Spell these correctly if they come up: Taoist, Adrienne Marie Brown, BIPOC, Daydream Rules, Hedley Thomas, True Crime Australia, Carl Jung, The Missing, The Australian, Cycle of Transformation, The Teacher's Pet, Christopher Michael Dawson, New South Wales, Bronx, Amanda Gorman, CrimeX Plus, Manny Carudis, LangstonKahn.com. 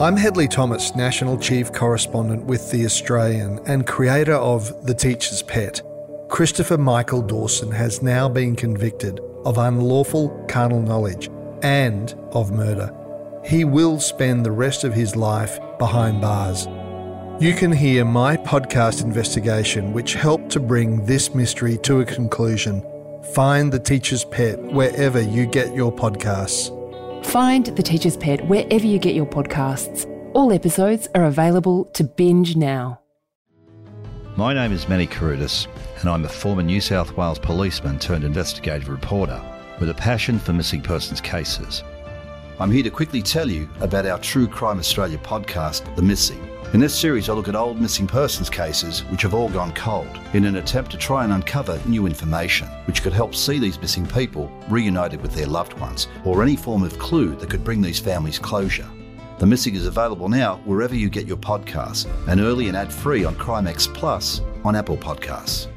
I'm Hedley Thomas, National Chief Correspondent with The Australian and creator of The Teacher's Pet. Christopher Michael Dawson has now been convicted of unlawful carnal knowledge and of murder. He will spend the rest of his life behind bars. You can hear my podcast investigation, which helped to bring this mystery to a conclusion. Find The Teacher's Pet wherever you get your podcasts. Find The Teacher's Pet wherever you get your podcasts. All episodes are available to binge now. My name is Manny Carudis, and I'm a former New South Wales policeman turned investigative reporter with a passion for missing persons cases. I'm here to quickly tell you about our True Crime Australia podcast, The Missing. In this series, I look at old missing persons cases which have all gone cold in an attempt to try and uncover new information which could help see these missing people reunited with their loved ones or any form of clue that could bring these families closure. The Missing is available now wherever you get your podcasts and early and ad-free on CrimeX Plus on Apple Podcasts.